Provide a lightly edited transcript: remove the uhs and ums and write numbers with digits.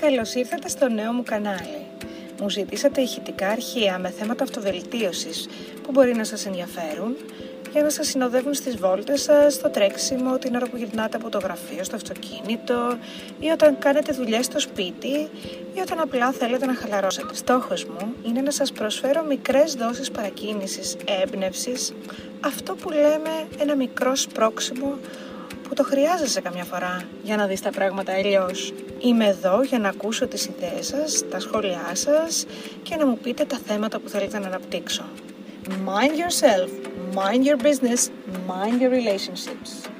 Καλώς ήρθατε στο νέο μου κανάλι. Μου ζητήσατε ηχητικά αρχεία με θέματα αυτοβελτίωσης που μπορεί να σας ενδιαφέρουν για να σας συνοδεύουν στις βόλτες σας, στο τρέξιμο, την ώρα που γυρνάτε από το γραφείο, στο αυτοκίνητο ή όταν κάνετε δουλειές στο σπίτι ή όταν απλά θέλετε να χαλαρώσετε. Στόχος μου είναι να σας προσφέρω μικρές δόσεις παρακίνησης, έμπνευσης, αυτό που λέμε ένα μικρό σπρώξιμο που το χρειάζεσαι καμιά φορά για να δεις τα πράγματα αλλιώς. Είμαι εδώ για να ακούσω τις ιδέες σας, τα σχόλιά σας και να μου πείτε τα θέματα που θέλετε να αναπτύξω. Mind yourself, mind your business, mind your relationships.